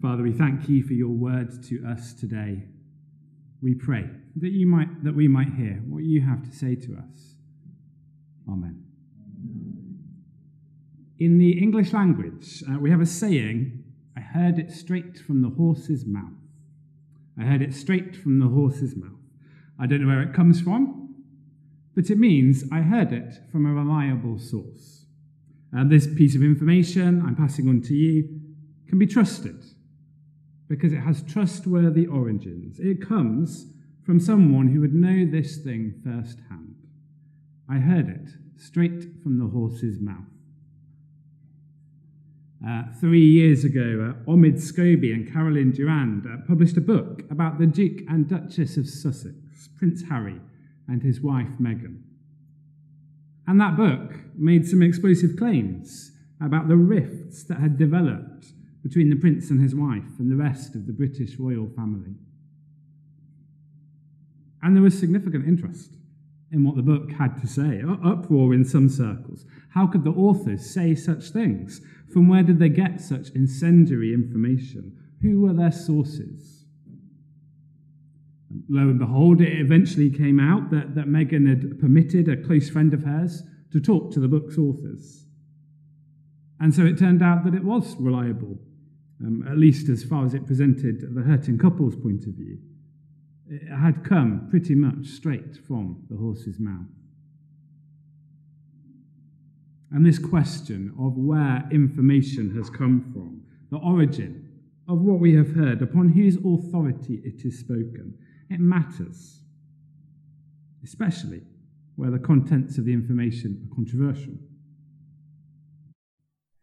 Father, we thank you for your word to us today. We pray that we might hear what you have to say to us. Amen. In the English language, we have a saying, I heard it straight from the horse's mouth. I heard it straight from the horse's mouth. I don't know where it comes from, but it means I heard it from a reliable source. This piece of information I'm passing on to you can be trusted because it has trustworthy origins. It comes from someone who would know this thing firsthand. I heard it straight from the horse's mouth. 3 years ago, Omid Scobie and Carolyn Durand published a book about the Duke and Duchess of Sussex, Prince Harry, and his wife Meghan. And that book made some explosive claims about the rifts that had developed between the prince and his wife and the rest of the British royal family. And there was significant interest in what the book had to say, uproar in some circles. How could the authors say such things? From where did they get such incendiary information? Who were their sources? And lo and behold, it eventually came out that Meghan had permitted a close friend of hers to talk to the book's authors. And so it turned out that it was reliable, at least as far as it presented the hurting couple's point of view. It had come pretty much straight from the horse's mouth. And this question of where information has come from, the origin of what we have heard, upon whose authority it is spoken, it matters, especially where the contents of the information are controversial.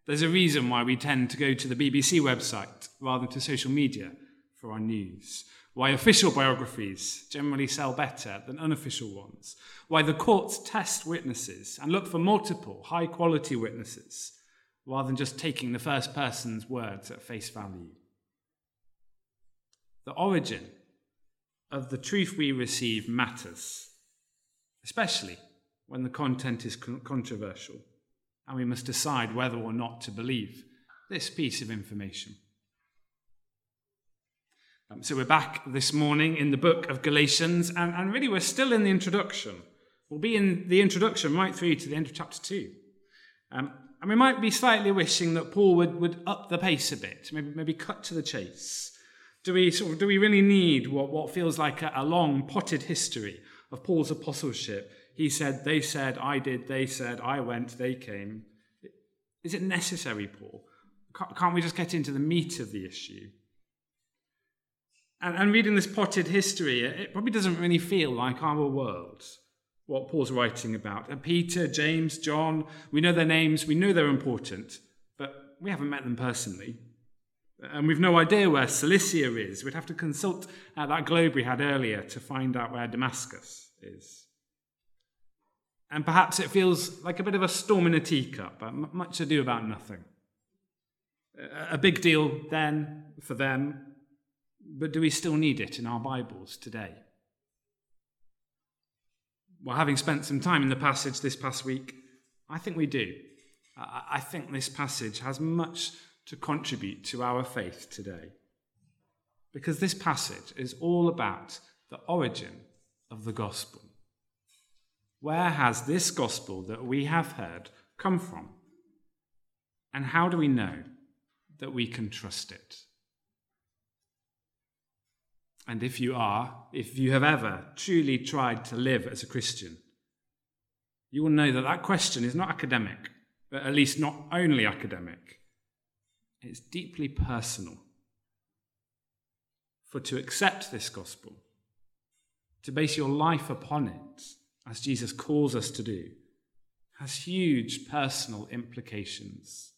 There's a reason why we tend to go to the BBC website rather than to social media for our news. Why official biographies generally sell better than unofficial ones. Why the courts test witnesses and look for multiple high-quality witnesses rather than just taking the first person's words at face value. The origin of the truth we receive matters, especially when the content is controversial and we must decide whether or not to believe this piece of information. So we're back this morning in the book of Galatians, and really we're still in the introduction. We'll be in the introduction right through to the end of chapter 2. And we might be slightly wishing that Paul would up the pace a bit, maybe cut to the chase. Do we really need what feels like a long potted history of Paul's apostleship? He said, they said, I did, they said, I went, they came. Is it necessary, Paul? Can't we just get into the meat of the issue? And reading this potted history, it probably doesn't really feel like our world, what Paul's writing about. And Peter, James, John, we know their names, we know they're important, but we haven't met them personally. And we've no idea where Cilicia is. We'd have to consult that globe we had earlier to find out where Damascus is. And perhaps it feels like a bit of a storm in a teacup, much ado about nothing. A big deal then for them. But do we still need it in our Bibles today? Well, having spent some time in the passage this past week, I think we do. I think this passage has much to contribute to our faith today. Because this passage is all about the origin of the gospel. Where has this gospel that we have heard come from? And how do we know that we can trust it? And if you have ever truly tried to live as a Christian, you will know that question is not academic, but at least not only academic. It's deeply personal. For to accept this gospel, to base your life upon it, as Jesus calls us to do, has huge personal implications.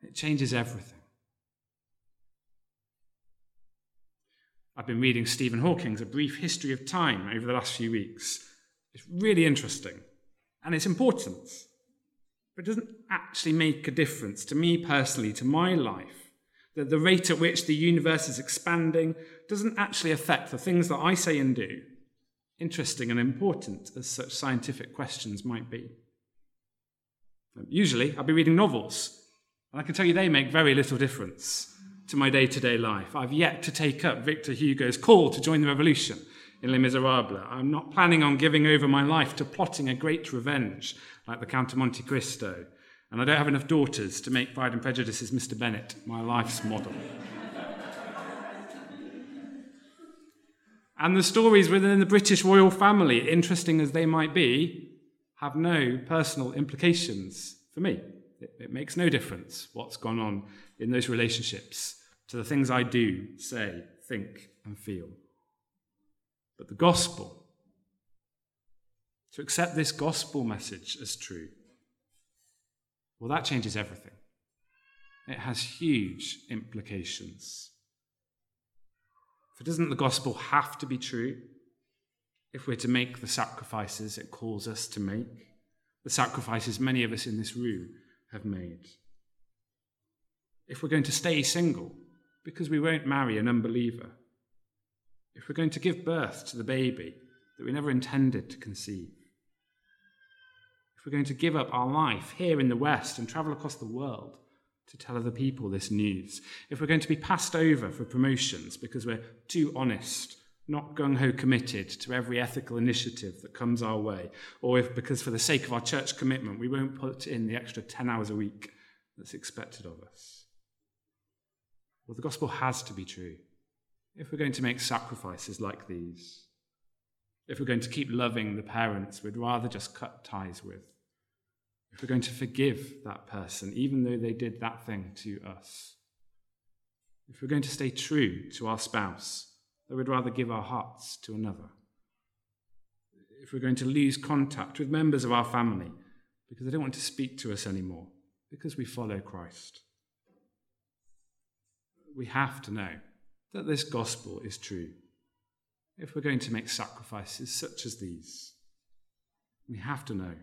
It changes everything. I've been reading Stephen Hawking's A Brief History of Time over the last few weeks. It's really interesting, and it's important, but it doesn't actually make a difference to me personally, to my life, that the rate at which the universe is expanding doesn't actually affect the things that I say and do, interesting and important as such scientific questions might be. Usually, I'll be reading novels, And I can tell you they make very little difference to my day-to-day life. I've yet to take up Victor Hugo's call to join the revolution in Les Miserables. I'm not planning on giving over my life to plotting a great revenge like the Count of Monte Cristo. And I don't have enough daughters to make Pride and Prejudice's Mr. Bennett my life's model. And the stories within the British royal family, interesting as they might be, have no personal implications for me. It makes no difference what's gone on in those relationships to the things I do, say, think, and feel. But the gospel, to accept this gospel message as true, well, that changes everything. It has huge implications. For doesn't the gospel have to be true if we're to make the sacrifices it calls us to make, the sacrifices many of us in this room have made? If we're going to stay single because we won't marry an unbeliever, if we're going to give birth to the baby that we never intended to conceive, if we're going to give up our life here in the West and travel across the world to tell other people this news, if we're going to be passed over for promotions because we're too honest, not gung-ho committed to every ethical initiative that comes our way, or if because for the sake of our church commitment we won't put in the extra 10 hours a week that's expected of us. Well, the gospel has to be true if we're going to make sacrifices like these, if we're going to keep loving the parents we'd rather just cut ties with, if we're going to forgive that person, even though they did that thing to us, if we're going to stay true to our spouse, though we'd rather give our hearts to another, if we're going to lose contact with members of our family because they don't want to speak to us anymore, because we follow Christ. We have to know that this gospel is true if we're going to make sacrifices such as these. We have to know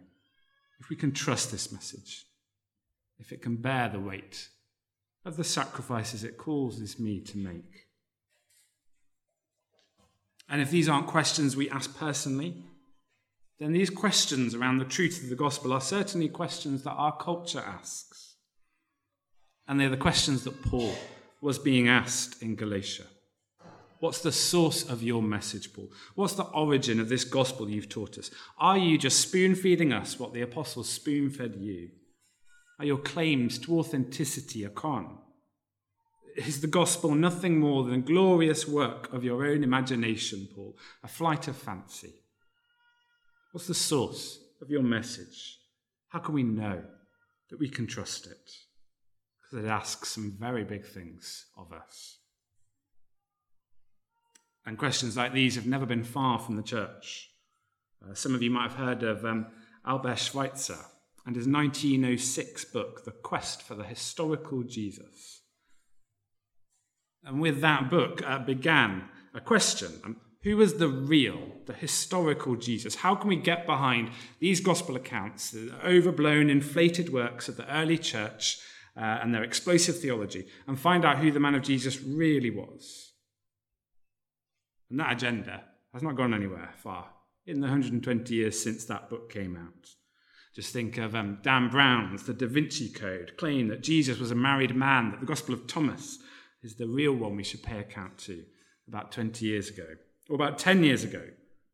if we can trust this message, if it can bear the weight of the sacrifices it causes me to make. And if these aren't questions we ask personally, then these questions around the truth of the gospel are certainly questions that our culture asks. And they're the questions that Paul was being asked in Galatia. What's the source of your message, Paul? What's the origin of this gospel you've taught us? Are you just spoon-feeding us what the apostles spoon-fed you? Are your claims to authenticity a con? Is the gospel nothing more than a glorious work of your own imagination, Paul? A flight of fancy? What's the source of your message? How can we know that we can trust it? Because it asks some very big things of us. And questions like these have never been far from the church. Some of you might have heard of Albert Schweitzer and his 1906 book, The Quest for the Historical Jesus. And with that book began a question. Who was the real, the historical Jesus? How can we get behind these gospel accounts, the overblown, inflated works of the early church and their explosive theology, and find out who the man of Jesus really was? And that agenda has not gone anywhere far in the 120 years since that book came out. Just think of Dan Brown's The Da Vinci Code, claim that Jesus was a married man, that the Gospel of Thomas is the real one we should pay account to about 20 years ago. Or about 10 years ago,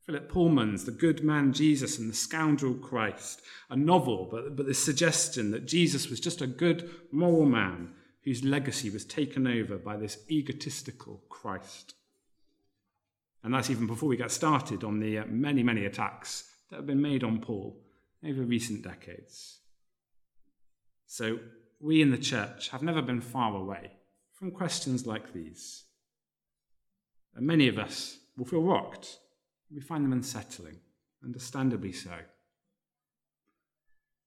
Philip Pullman's The Good Man Jesus and the Scoundrel Christ, a novel, but the suggestion that Jesus was just a good moral man whose legacy was taken over by this egotistical Christ. And that's even before we get started on the many, many attacks that have been made on Paul over recent decades. So we in the church have never been far away from questions like these. And many of us will feel rocked. We find them unsettling, understandably so.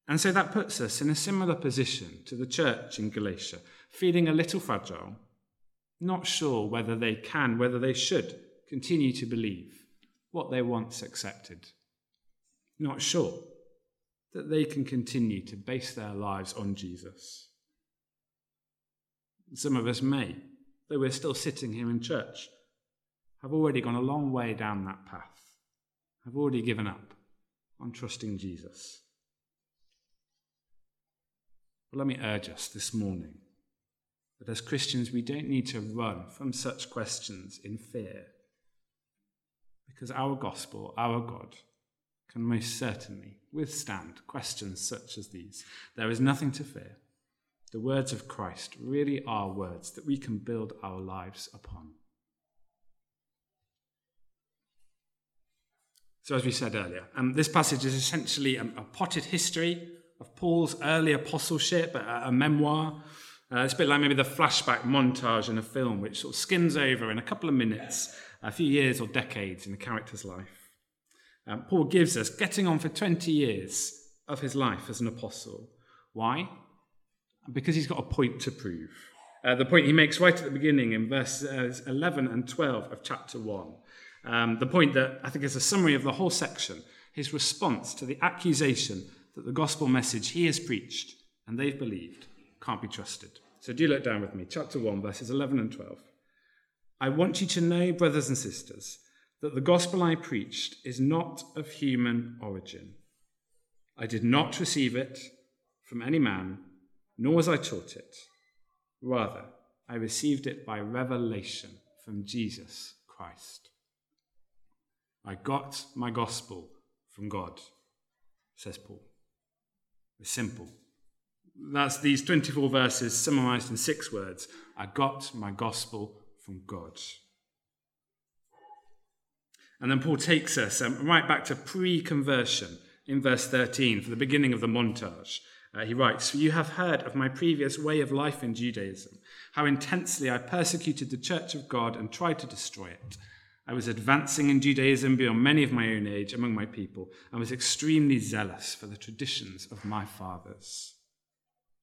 And so that puts us in a similar position to the church in Galatia, feeling a little fragile, not sure whether they can, whether they should, continue to believe what they once accepted. Not sure that they can continue to base their lives on Jesus. Some of us may, though we're still sitting here in church, have already gone a long way down that path, have already given up on trusting Jesus. But let me urge us this morning that as Christians, we don't need to run from such questions in fear, because our gospel, our God, can most certainly withstand questions such as these. There is nothing to fear. The words of Christ really are words that we can build our lives upon. So as we said earlier, this passage is essentially a potted history of Paul's early apostleship, a memoir. It's a bit like maybe the flashback montage in a film, which sort of skims over in a couple of minutes, a few years or decades in a character's life. Paul gives us, getting on for 20 years of his life as an apostle. Why? Because he's got a point to prove. The point he makes right at the beginning in verses 11 and 12 of chapter 1. The point that I think is a summary of the whole section, his response to the accusation that the gospel message he has preached and they've believed can't be trusted. So do look down with me, chapter 1, verses 11 and 12. I want you to know, brothers and sisters, that the gospel I preached is not of human origin. I did not receive it from any man, nor was I taught it. Rather, I received it by revelation from Jesus Christ. I got my gospel from God, says Paul. It's simple. That's these 24 verses summarized in 6 words. I got my gospel from God. And then Paul takes us right back to pre-conversion in verse 13 for the beginning of the montage. He writes, "For you have heard of my previous way of life in Judaism, how intensely I persecuted the church of God and tried to destroy it. I was advancing in Judaism beyond many of my own age among my people and was extremely zealous for the traditions of my fathers.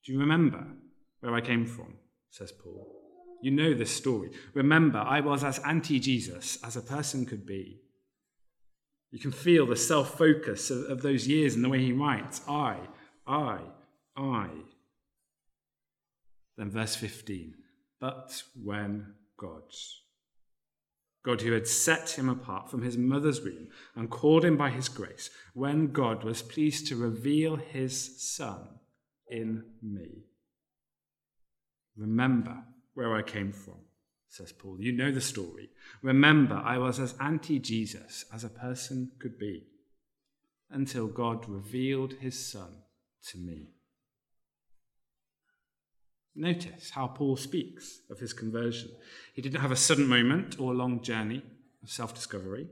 Do you remember where I came from?" says Paul. "You know this story. Remember, I was as anti-Jesus as a person could be." You can feel the self-focus of those years in the way he writes, I. Then verse 15, but when God who had set him apart from his mother's womb and called him by his grace, when God was pleased to reveal his Son in me. Remember where I came from, says Paul. You know the story. Remember, I was as anti-Jesus as a person could be until God revealed his Son to me. Notice how Paul speaks of his conversion. He didn't have a sudden moment or a long journey of self-discovery.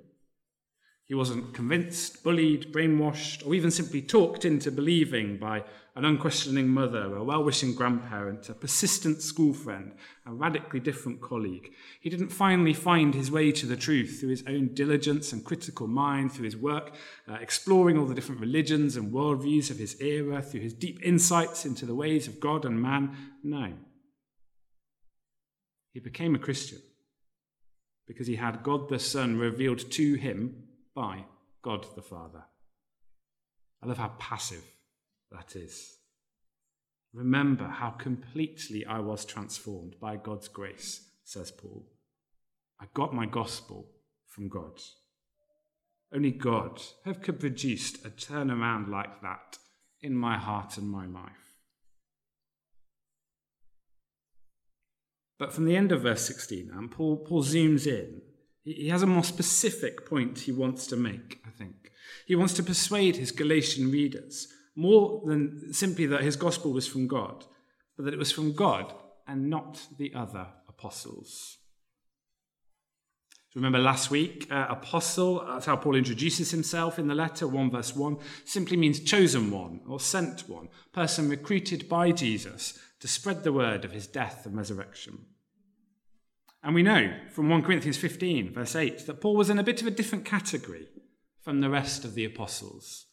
He wasn't convinced, bullied, brainwashed, or even simply talked into believing by an unquestioning mother, a well-wishing grandparent, a persistent school friend, a radically different colleague. He didn't finally find his way to the truth through his own diligence and critical mind, through his work exploring all the different religions and worldviews of his era, through his deep insights into the ways of God and man. No. He became a Christian because he had God the Son revealed to him by God the Father. I love how passive that is. Remember how completely I was transformed by God's grace, says Paul. I got my gospel from God. Only God could produce a turnaround like that in my heart and my life. But from the end of verse 16, and Paul zooms in. He has a more specific point he wants to make, I think. He wants to persuade his Galatian readers more than simply that his gospel was from God, but that it was from God and not the other apostles. So remember last week, apostle, that's how Paul introduces himself in the letter, 1 verse 1, simply means chosen one or sent one, person recruited by Jesus to spread the word of his death and resurrection. And we know from 1 Corinthians 15 verse 8 that Paul was in a bit of a different category from the rest of the apostles.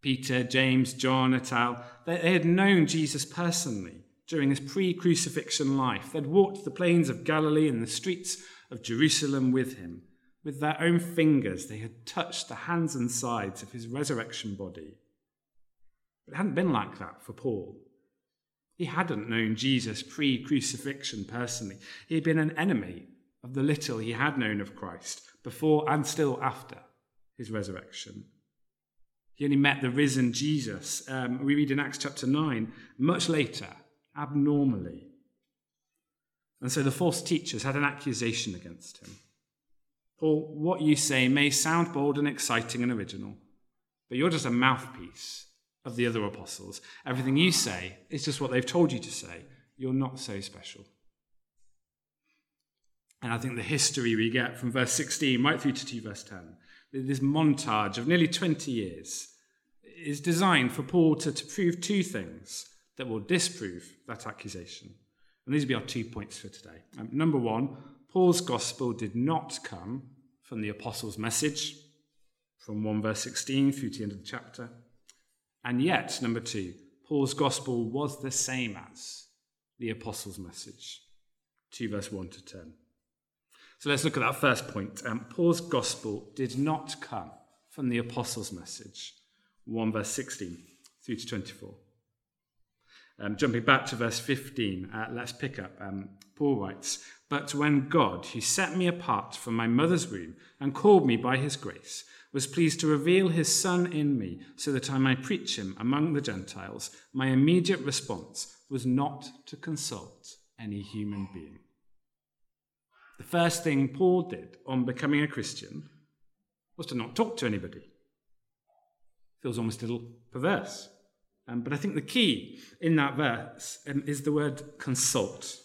Peter, James, John, et al., they had known Jesus personally during his pre-crucifixion life. They'd walked the plains of Galilee and the streets of Jerusalem with him. With their own fingers, they had touched the hands and sides of his resurrection body. But it hadn't been like that for Paul. He hadn't known Jesus pre-crucifixion personally. He had been an enemy of the little he had known of Christ before and still after his resurrection. He only met the risen Jesus. We read in Acts chapter 9, much later, abnormally. And so the false teachers had an accusation against him. Paul, what you say may sound bold and exciting and original, but you're just a mouthpiece of the other apostles. Everything you say is just what they've told you to say. You're not so special. And I think the history we get from verse 16 right through to verse 10, this montage of nearly 20 years, is designed for Paul to prove two things that will disprove that accusation. And these will be our 2 points for today. Number one, Paul's gospel did not come from the apostles' message, from 1 verse 16 through to the end of the chapter. And yet, number two, Paul's gospel was the same as the apostles' message, 2 verse 1 to 10. So let's look at that first point. Paul's gospel did not come from the apostles' message, 1 verse 16 through to 24. Jumping back to verse 15, let's pick up. Paul writes, "But when God, who set me apart from my mother's womb and called me by his grace, was pleased to reveal his Son in me so that I might preach him among the Gentiles, my immediate response was not to consult any human being." The first thing Paul did on becoming a Christian was to not talk to anybody. Feels almost a little perverse. But I think the key in that verse is the word consult.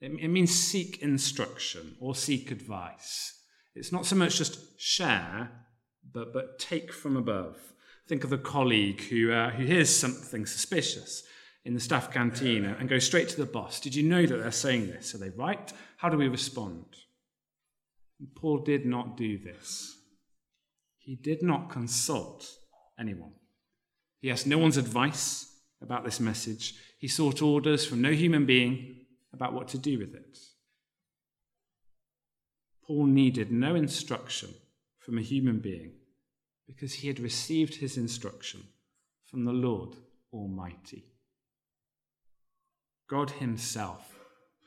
It means seek instruction or seek advice. It's not so much just share, but take from above. Think of a colleague who hears something suspicious in the staff canteen and goes straight to the boss. Did you know that they're saying this? Are they right? How do we respond? And Paul did not do this. He did not consult anyone. He asked no one's advice about this message. He sought orders from no human being about what to do with it. Paul needed no instruction from a human being because he had received his instruction from the Lord Almighty. God himself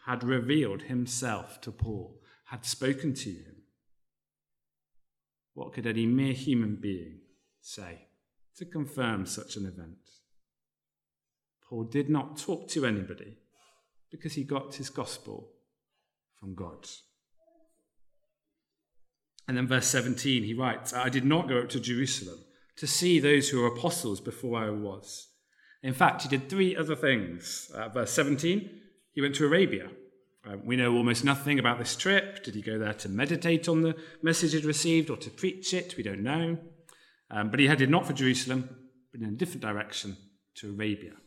had revealed himself to Paul, had spoken to him. What could any mere human being say to confirm such an event? Paul did not talk to anybody because he got his gospel from God. And then verse 17, he writes, "I did not go up to Jerusalem to see those who were apostles before I was." In fact, he did three other things. Verse 17, he went to Arabia. We know almost nothing about this trip. Did he go there to meditate on the message he'd received or to preach it? We don't know. But he headed not for Jerusalem, but in a different direction to Arabia.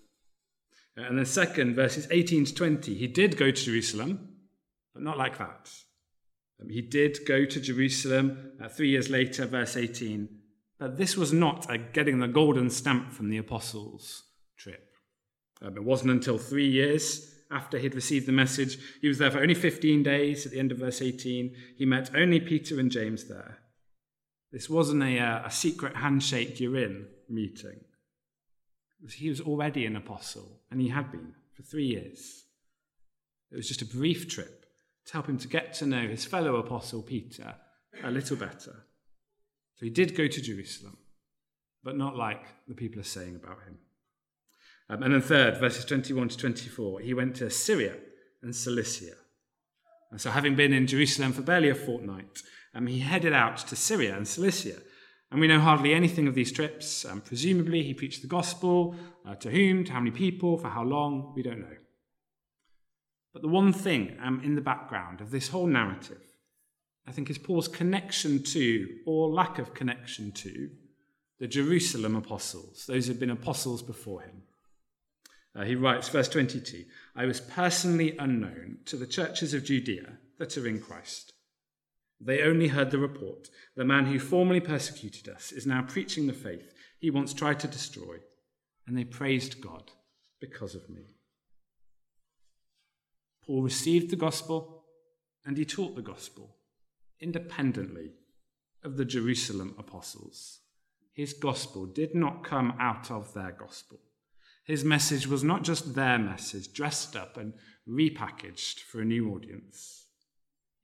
And then second, verses 18 to 20, he did go to Jerusalem, but not like that. He did go to Jerusalem 3 years later, verse 18, but this was not a getting the golden stamp from the apostles trip. It wasn't until 3 years after he'd received the message. He was there for only 15 days. At the end of verse 18, he met only Peter and James there. This wasn't a secret handshake you're in meeting. He was already an apostle, and he had been for 3 years. It was just a brief trip to help him to get to know his fellow apostle Peter a little better. So he did go to Jerusalem, but not like the people are saying about him. And then third, verses 21 to 24, he went to Syria and Cilicia. And so having been in Jerusalem for barely a fortnight, he headed out to Syria and Cilicia. And we know hardly anything of these trips. Presumably he preached the gospel, to whom, to how many people, for how long, we don't know. But the one thing in the background of this whole narrative, I think, is Paul's connection to, or lack of connection to, the Jerusalem apostles, those who had been apostles before him. He writes, verse 22, "I was personally unknown to the churches of Judea that are in Christ. They only heard the report. The man who formerly persecuted us is now preaching the faith he once tried to destroy, and they praised God because of me." Paul received the gospel, and he taught the gospel independently of the Jerusalem apostles. His gospel did not come out of their gospel. His message was not just their message, dressed up and repackaged for a new audience.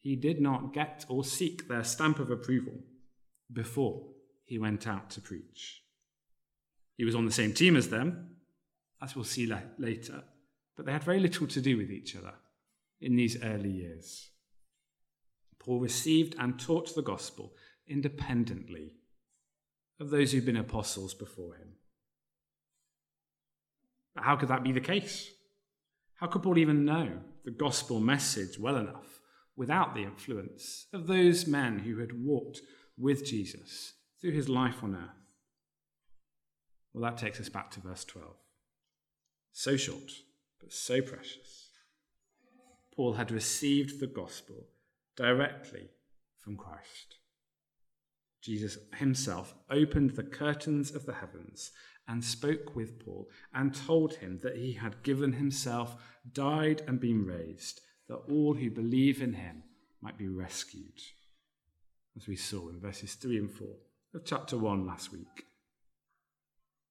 He did not get or seek their stamp of approval before he went out to preach. He was on the same team as them, as we'll see later, but they had very little to do with each other in these early years. Paul received and taught the gospel independently of those who'd been apostles before him. But how could that be the case? How could Paul even know the gospel message well enough without the influence of those men who had walked with Jesus through his life on earth? Well, that takes us back to verse 12. So short, but so precious. Paul had received the gospel directly from Christ. Jesus himself opened the curtains of the heavens and spoke with Paul and told him that he had given himself, died and been raised, that all who believe in him might be rescued, as we saw in verses 3 and 4 of chapter 1 last week.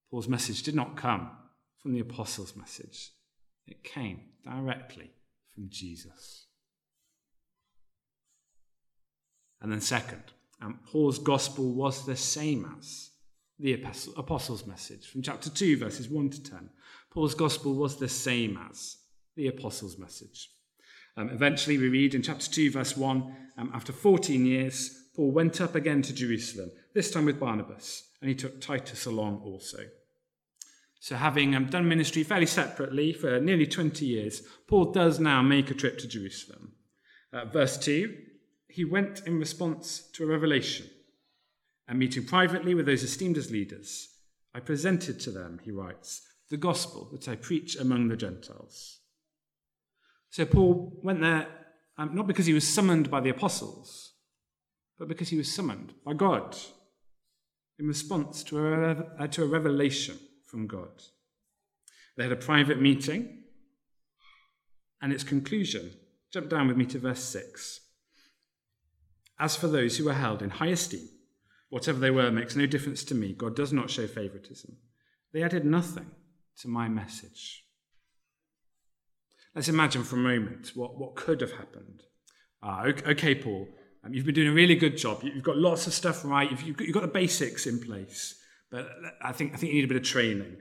Paul's message did not come from the apostles' message. It came directly from Jesus. And then second, Paul's gospel was the same as the apostles' message. From chapter 2, verses 1 to 10, Paul's gospel was the same as the apostles' message. Eventually, we read in chapter 2, verse 1, after 14 years, Paul went up again to Jerusalem, this time with Barnabas, and he took Titus along also. So having done ministry fairly separately for nearly 20 years, Paul does now make a trip to Jerusalem. Verse 2, he went in response to a revelation, and meeting privately with those esteemed as leaders, I presented to them, he writes, the gospel that I preach among the Gentiles. So Paul went there not because he was summoned by the apostles, but because he was summoned by God in response to a revelation from God. They had a private meeting, and its conclusion, jump down with me to verse 6. As for those who were held in high esteem, whatever they were makes no difference to me. God does not show favoritism. They added nothing to my message. Let's imagine for a moment what could have happened. Okay, Paul, you've been doing a really good job. You've got lots of stuff right. You've got the basics in place. But I think you need a bit of training.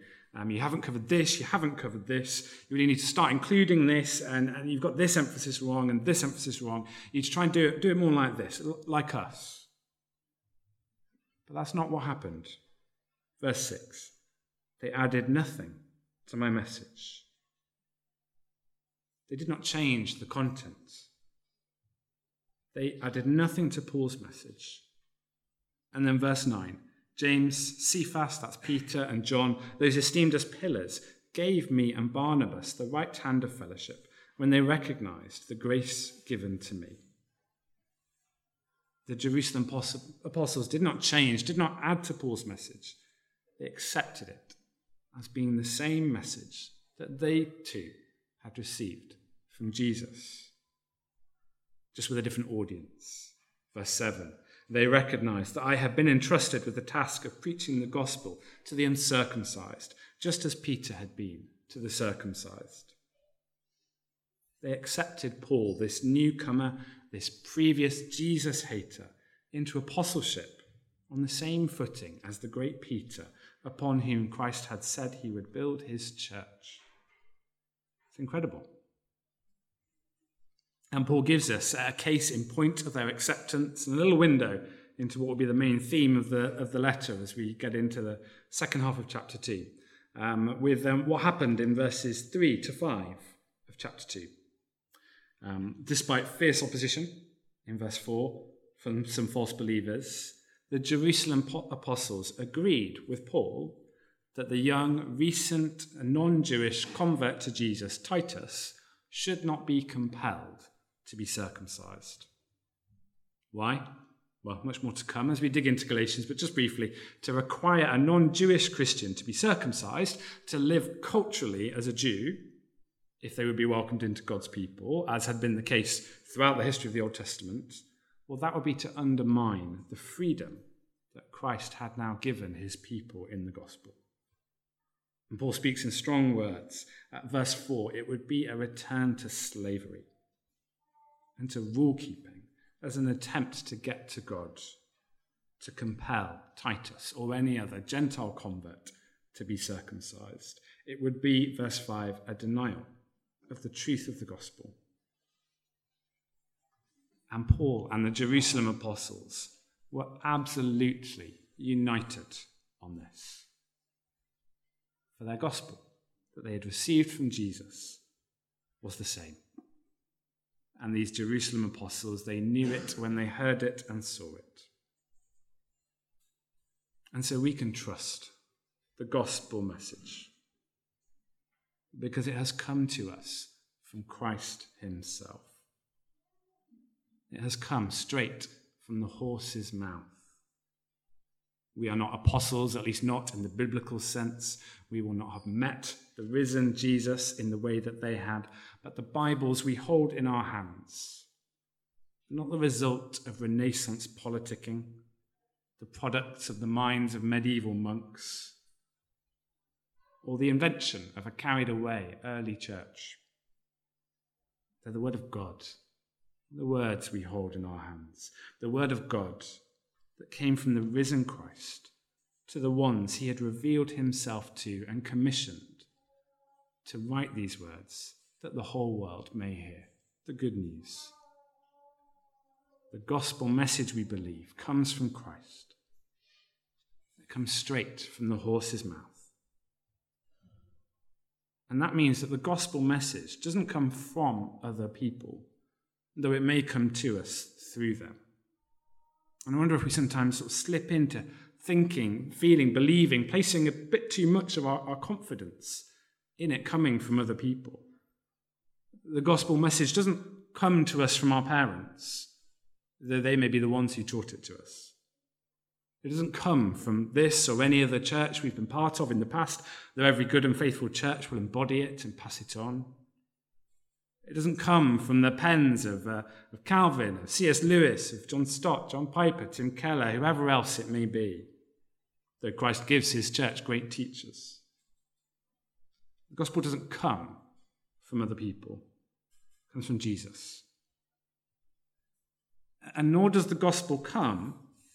You haven't covered this. You haven't covered this. You really need to start including this. And you've got this emphasis wrong and this emphasis wrong. You need to try and do it more like this, like us. But that's not what happened. Verse 6, they added nothing to my message. They did not change the content. They added nothing to Paul's message. And then verse 9, James, Cephas, that's Peter, and John, those esteemed as pillars, gave me and Barnabas the right hand of fellowship when they recognized the grace given to me. The Jerusalem apostles did not change, did not add to Paul's message. They accepted it as being the same message that they too had received from Jesus, just with a different audience. Verse 7, they recognized that I have been entrusted with the task of preaching the gospel to the uncircumcised, just as Peter had been to the circumcised. They accepted Paul, this newcomer, this previous Jesus hater, into apostleship on the same footing as the great Peter, upon whom Christ had said he would build his church. It's incredible. And Paul gives us a case in point of their acceptance and a little window into what will be the main theme of the letter as we get into the second half of chapter 2, with what happened in verses 3 to 5 of chapter 2. Despite fierce opposition, in verse 4, from some false believers, the Jerusalem apostles agreed with Paul that the young, recent, non-Jewish convert to Jesus, Titus, should not be compelled to be circumcised. Why? Well, much more to come as we dig into Galatians, but just briefly, to require a non-Jewish Christian to be circumcised, to live culturally as a Jew, if they would be welcomed into God's people, as had been the case throughout the history of the Old Testament, well, that would be to undermine the freedom that Christ had now given his people in the gospel. And Paul speaks in strong words. At verse 4, it would be a return to slavery and to rule-keeping as an attempt to get to God, to compel Titus or any other Gentile convert to be circumcised. It would be, verse 5, a denial of the truth of the gospel. And Paul and the Jerusalem apostles were absolutely united on this. For their gospel that they had received from Jesus was the same. And these Jerusalem apostles, they knew it when they heard it and saw it. And so we can trust the gospel message because it has come to us from Christ himself. It has come straight from the horse's mouth. We are not apostles, at least not in the biblical sense. We will not have met the risen Jesus in the way that they had, but the Bibles we hold in our hands, not the result of Renaissance politicking, the products of the minds of medieval monks, or the invention of a carried-away early church. They're the Word of God, the words we hold in our hands, the Word of God that came from the risen Christ to the ones he had revealed himself to and commissioned to write these words that the whole world may hear, the good news. The gospel message we believe comes from Christ. It comes straight from the horse's mouth. And that means that the gospel message doesn't come from other people, though it may come to us through them. And I wonder if we sometimes sort of slip into thinking, feeling, believing, placing a bit too much of our confidence in it coming from other people. The gospel message doesn't come to us from our parents, though they may be the ones who taught it to us. It doesn't come from this or any other church we've been part of in the past, though every good and faithful church will embody it and pass it on. It doesn't come from the pens of Calvin, of C.S. Lewis, of John Stott, John Piper, Tim Keller, whoever else it may be, though Christ gives his church great teachers. The gospel doesn't come from other people. It comes from Jesus. And nor does the gospel come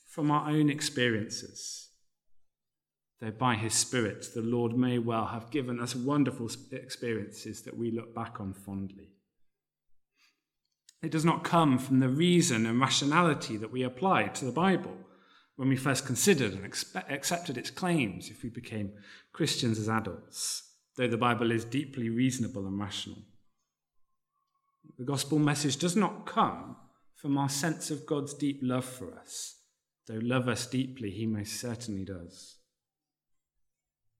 from our own experiences, though by his Spirit the Lord may well have given us wonderful experiences that we look back on fondly. It does not come from the reason and rationality that we applied to the Bible when we first considered and accepted its claims if we became Christians as adults, though the Bible is deeply reasonable and rational. The gospel message does not come from our sense of God's deep love for us, though love us deeply he most certainly does.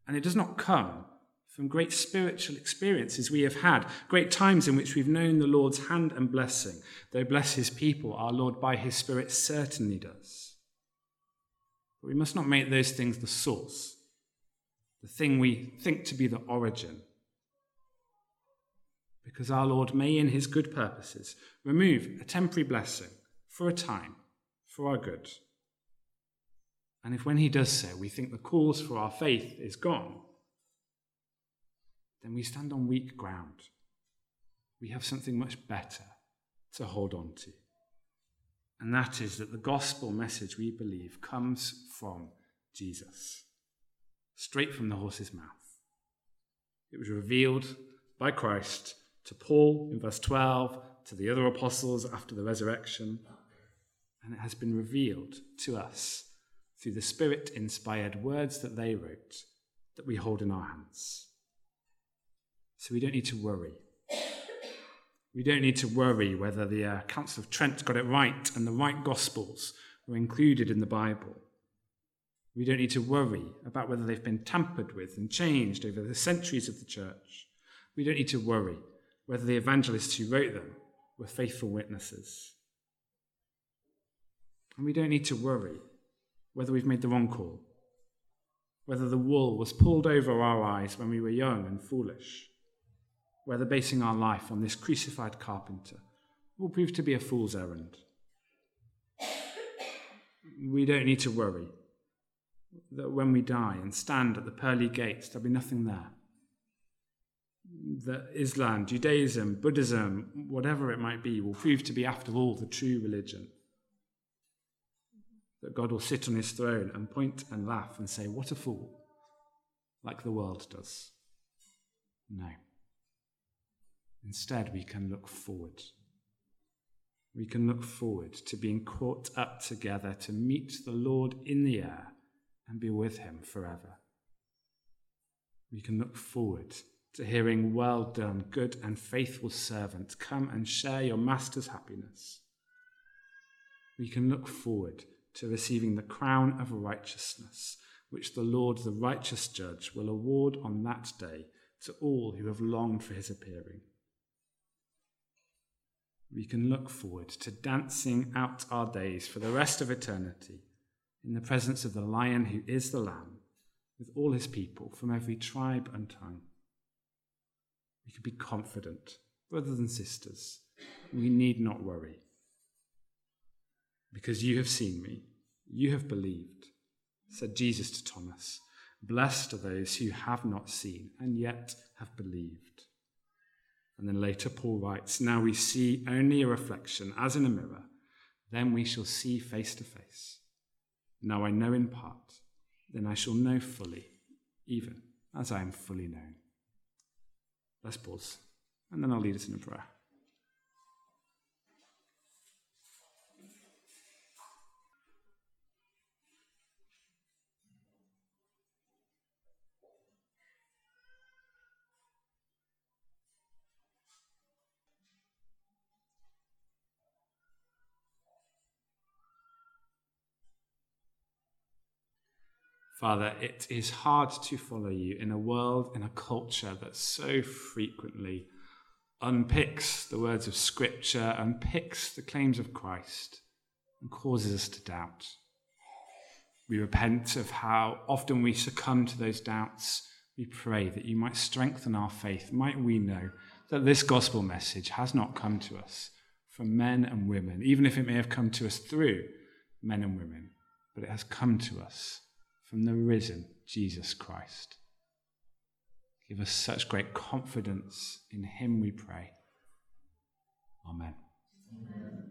And it does not come from great spiritual experiences we have had, great times in which we've known the Lord's hand and blessing, though bless his people, our Lord by his Spirit certainly does. But we must not make those things the source, the thing we think to be the origin, because our Lord may in his good purposes remove a temporary blessing for a time, for our good. And if when he does so, we think the cause for our faith is gone, then we stand on weak ground. We have something much better to hold on to. And that is that the gospel message we believe comes from Jesus, straight from the horse's mouth. It was revealed by Christ to Paul in verse 12, to the other apostles after the resurrection, and it has been revealed to us through the Spirit-inspired words that they wrote that we hold in our hands. So we don't need to worry. We don't need to worry whether the Council of Trent got it right and the right Gospels were included in the Bible. We don't need to worry about whether they've been tampered with and changed over the centuries of the church. We don't need to worry whether the evangelists who wrote them were faithful witnesses. And we don't need to worry whether we've made the wrong call, whether the wool was pulled over our eyes when we were young and foolish, whether basing our life on this crucified carpenter will prove to be a fool's errand. We don't need to worry that when we die and stand at the pearly gates, there'll be nothing there, that Islam, Judaism, Buddhism, whatever it might be, will prove to be, after all, the true religion. That God will sit on his throne and point and laugh and say, "What a fool! like the world does. No. Instead, we can look forward. We can look forward to being caught up together to meet the Lord in the air and be with him forever. We can look forward to hearing, "Well done, good and faithful servant. Come and share your master's happiness." We can look forward to receiving the crown of righteousness, which the Lord, the righteous judge, will award on that day to all who have longed for his appearing. We can look forward to dancing out our days for the rest of eternity in the presence of the Lion who is the Lamb, with all his people from every tribe and tongue. We can be confident, brothers and sisters, we need not worry. "Because you have seen me, you have believed," said Jesus to Thomas. "Blessed are those who have not seen and yet have believed." And then later Paul writes, "Now we see only a reflection as in a mirror, then we shall see face to face. Now I know in part, then I shall know fully, even as I am fully known." Let's pause, and then I'll lead us in a prayer. Father, it is hard to follow you in a world, in a culture that so frequently unpicks the words of Scripture, unpicks the claims of Christ, and causes us to doubt. We repent of how often we succumb to those doubts. We pray that you might strengthen our faith. Might we know that this gospel message has not come to us from men and women, even if it may have come to us through men and women, but it has come to us from the risen Jesus Christ. Give us such great confidence in him, we pray. Amen. Amen.